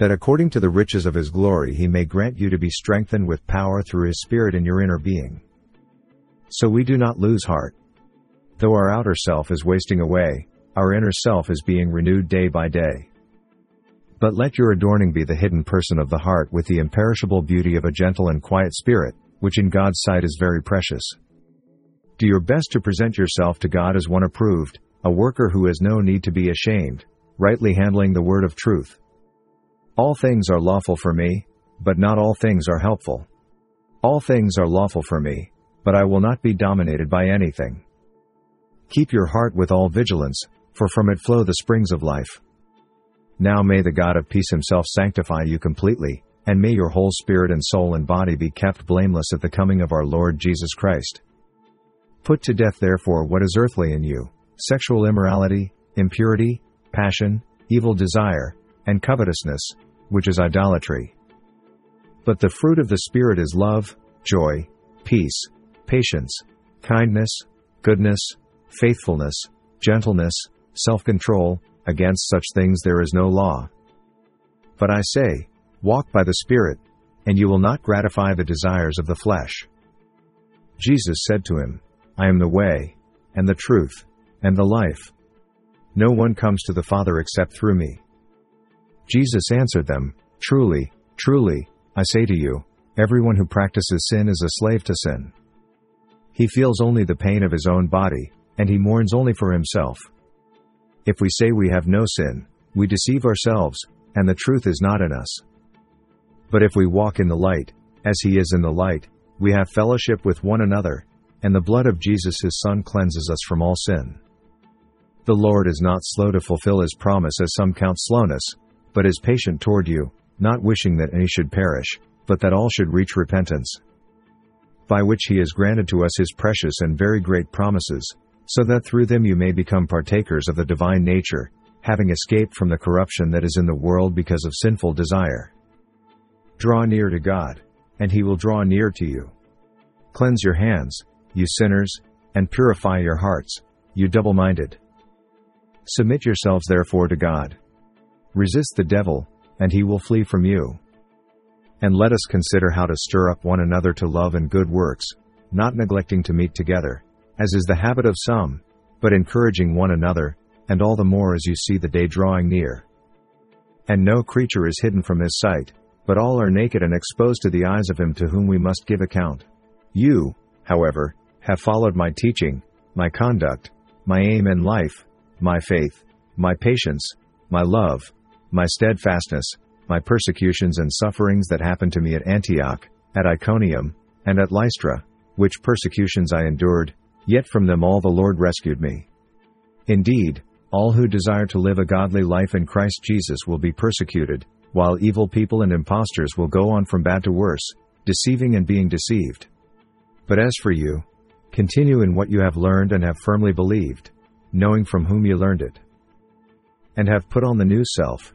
that according to the riches of his glory he may grant you to be strengthened with power through his Spirit in your inner being. So we do not lose heart. Though our outer self is wasting away, our inner self is being renewed day by day. But let your adorning be the hidden person of the heart with the imperishable beauty of a gentle and quiet spirit, which in God's sight is very precious. Do your best to present yourself to God as one approved, a worker who has no need to be ashamed, rightly handling the word of truth. All things are lawful for me, but not all things are helpful. All things are lawful for me, but I will not be dominated by anything. Keep your heart with all vigilance, for from it flow the springs of life. Now may the God of peace himself sanctify you completely, and may your whole spirit and soul and body be kept blameless at the coming of our Lord Jesus Christ. Put to death therefore what is earthly in you, sexual immorality, impurity, passion, evil desire, and covetousness, which is idolatry. But the fruit of the Spirit is love, joy, peace, patience, kindness, goodness, faithfulness, gentleness, self-control. Against such things there is no law. But I say, walk by the Spirit, and you will not gratify the desires of the flesh. Jesus said to him, I am the way, and the truth, and the life. No one comes to the Father except through me. Jesus answered them, Truly, truly, I say to you, everyone who practices sin is a slave to sin. He feels only the pain of his own body, and he mourns only for himself. If we say we have no sin, we deceive ourselves, and the truth is not in us. But if we walk in the light, as he is in the light, we have fellowship with one another, and the blood of Jesus his Son cleanses us from all sin. The Lord is not slow to fulfill his promise as some count slowness, but is patient toward you, not wishing that any should perish, but that all should reach repentance. By which he has granted to us his precious and very great promises, so that through them you may become partakers of the divine nature, having escaped from the corruption that is in the world because of sinful desire. Draw near to God, and he will draw near to you. Cleanse your hands, you sinners, and purify your hearts, you double-minded. Submit yourselves therefore to God. Resist the devil, and he will flee from you. And let us consider how to stir up one another to love and good works, not neglecting to meet together, as is the habit of some, but encouraging one another, and all the more as you see the day drawing near. And no creature is hidden from his sight, but all are naked and exposed to the eyes of him to whom we must give account. You, however, have followed my teaching, my conduct, my aim in life, my faith, my patience, my love, my steadfastness, my persecutions and sufferings that happened to me at Antioch, at Iconium, and at Lystra, which persecutions I endured, yet from them all the Lord rescued me. Indeed, all who desire to live a godly life in Christ Jesus will be persecuted, while evil people and impostors will go on from bad to worse, deceiving and being deceived. But as for you, continue in what you have learned and have firmly believed, knowing from whom you learned it, and have put on the new self,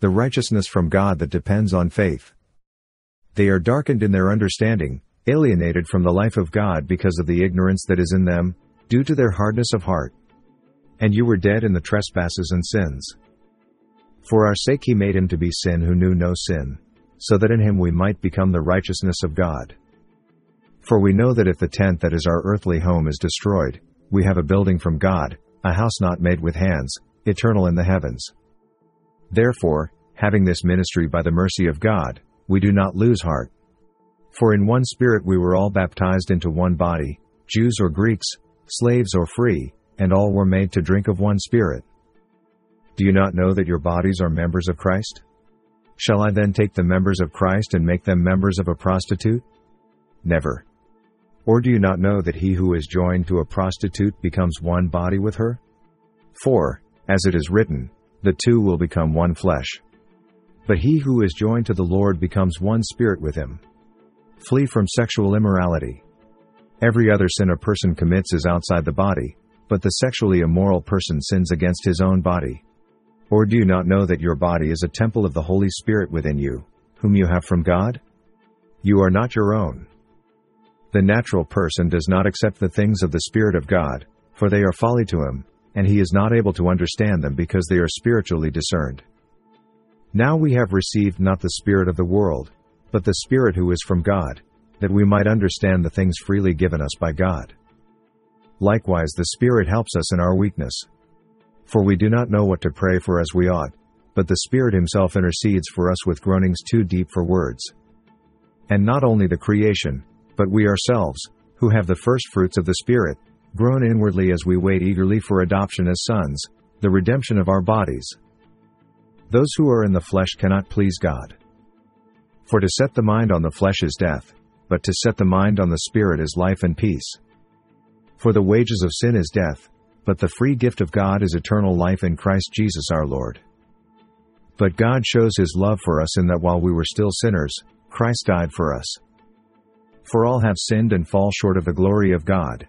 the righteousness from God that depends on faith. They are darkened in their understanding, alienated from the life of God because of the ignorance that is in them, due to their hardness of heart. And you were dead in the trespasses and sins. For our sake he made him to be sin who knew no sin, so that in him we might become the righteousness of God. For we know that if the tent that is our earthly home is destroyed, we have a building from God, a house not made with hands, eternal in the heavens. Therefore, having this ministry by the mercy of God, we do not lose heart. For in one Spirit we were all baptized into one body, Jews or Greeks, slaves or free, and all were made to drink of one Spirit. Do you not know that your bodies are members of Christ? Shall I then take the members of Christ and make them members of a prostitute? Never. Or do you not know that he who is joined to a prostitute becomes one body with her? For, as it is written, the two will become one flesh. But he who is joined to the Lord becomes one spirit with him. Flee from sexual immorality. Every other sin a person commits is outside the body, but the sexually immoral person sins against his own body. Or do you not know that your body is a temple of the Holy Spirit within you, whom you have from God? You are not your own. The natural person does not accept the things of the Spirit of God, for they are folly to him, and he is not able to understand them because they are spiritually discerned. Now we have received not the Spirit of the world, but the Spirit who is from God, that we might understand the things freely given us by God. Likewise, the Spirit helps us in our weakness. For we do not know what to pray for as we ought, but the Spirit himself intercedes for us with groanings too deep for words. And not only the creation, but we ourselves, who have the first fruits of the Spirit, groan inwardly as we wait eagerly for adoption as sons, the redemption of our bodies. Those who are in the flesh cannot please God. For to set the mind on the flesh is death, but to set the mind on the Spirit is life and peace. For the wages of sin is death, but the free gift of God is eternal life in Christ Jesus our Lord. But God shows his love for us in that while we were still sinners, Christ died for us. For all have sinned and fall short of the glory of God.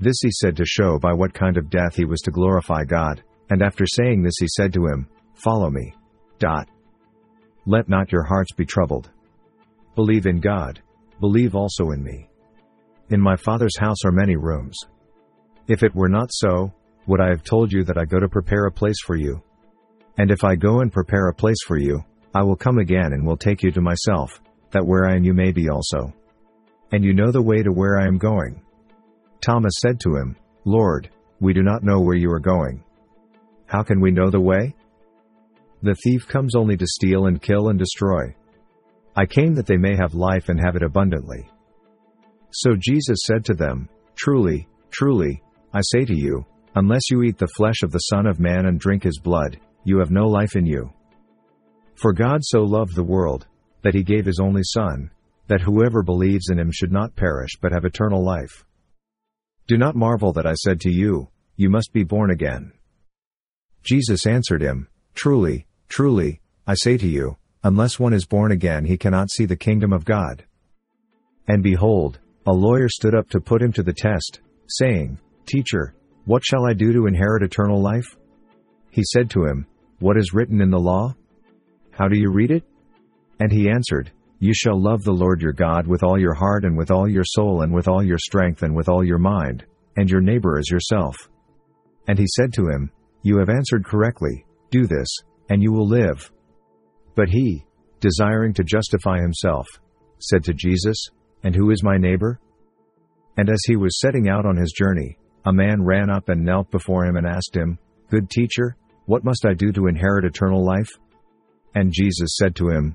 This he said to show by what kind of death he was to glorify God, and after saying this he said to him, "Follow me. Let not your hearts be troubled. Believe in God, believe also in me. In my Father's house are many rooms. If it were not so, would I have told you that I go to prepare a place for you? And if I go and prepare a place for you, I will come again and will take you to myself, that where I am you may be also. And you know the way to where I am going." Thomas said to him, "Lord, we do not know where you are going. How can we know the way? The thief comes only to steal and kill and destroy. I came that they may have life and have it abundantly." So Jesus said to them, "Truly, truly, I say to you, unless you eat the flesh of the Son of Man and drink his blood, you have no life in you. For God so loved the world, that he gave his only Son, that whoever believes in him should not perish but have eternal life. Do not marvel that I said to you, you must be born again." Jesus answered him, "Truly, truly, I say to you, unless one is born again he cannot see the kingdom of God." And behold, a lawyer stood up to put him to the test, saying, "Teacher, what shall I do to inherit eternal life?" He said to him, "What is written in the law? How do you read it?" And he answered, "You shall love the Lord your God with all your heart and with all your soul and with all your strength and with all your mind, and your neighbor as yourself." And he said to him, "You have answered correctly, do this, and you will live." But he, desiring to justify himself, said to Jesus, "And who is my neighbor?" And as he was setting out on his journey, a man ran up and knelt before him and asked him, "Good teacher, what must I do to inherit eternal life?" And Jesus said to him,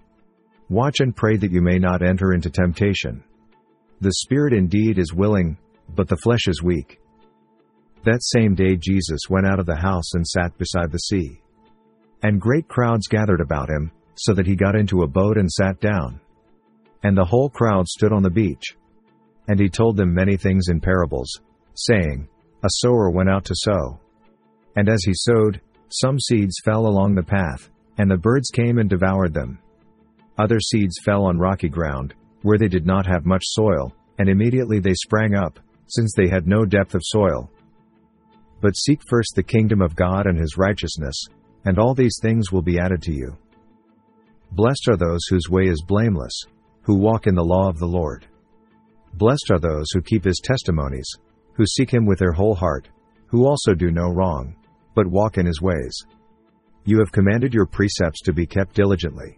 Watch and pray that you may not enter into temptation. The spirit indeed is willing, but the flesh is weak. That same day Jesus went out of the house and sat beside the sea. And great crowds gathered about him, so that he got into a boat and sat down. And the whole crowd stood on the beach. And he told them many things in parables, saying, A sower went out to sow. And as he sowed, some seeds fell along the path, and the birds came and devoured them. Other seeds fell on rocky ground, where they did not have much soil, and immediately they sprang up, since they had no depth of soil. But seek first the kingdom of God and his righteousness, and all these things will be added to you. Blessed are those whose way is blameless, who walk in the law of the Lord. Blessed are those who keep his testimonies, who seek him with their whole heart, who also do no wrong, but walk in his ways. You have commanded your precepts to be kept diligently.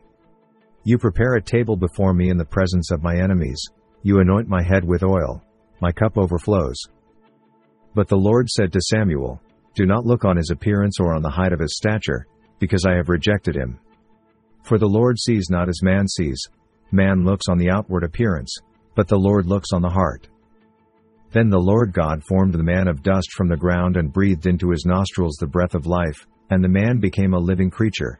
You prepare a table before me in the presence of my enemies, you anoint my head with oil, my cup overflows. But the Lord said to Samuel, Do not look on his appearance or on the height of his stature, because I have rejected him. For the Lord sees not as man sees, man looks on the outward appearance, but the Lord looks on the heart. Then the Lord God formed the man of dust from the ground and breathed into his nostrils the breath of life, and the man became a living creature.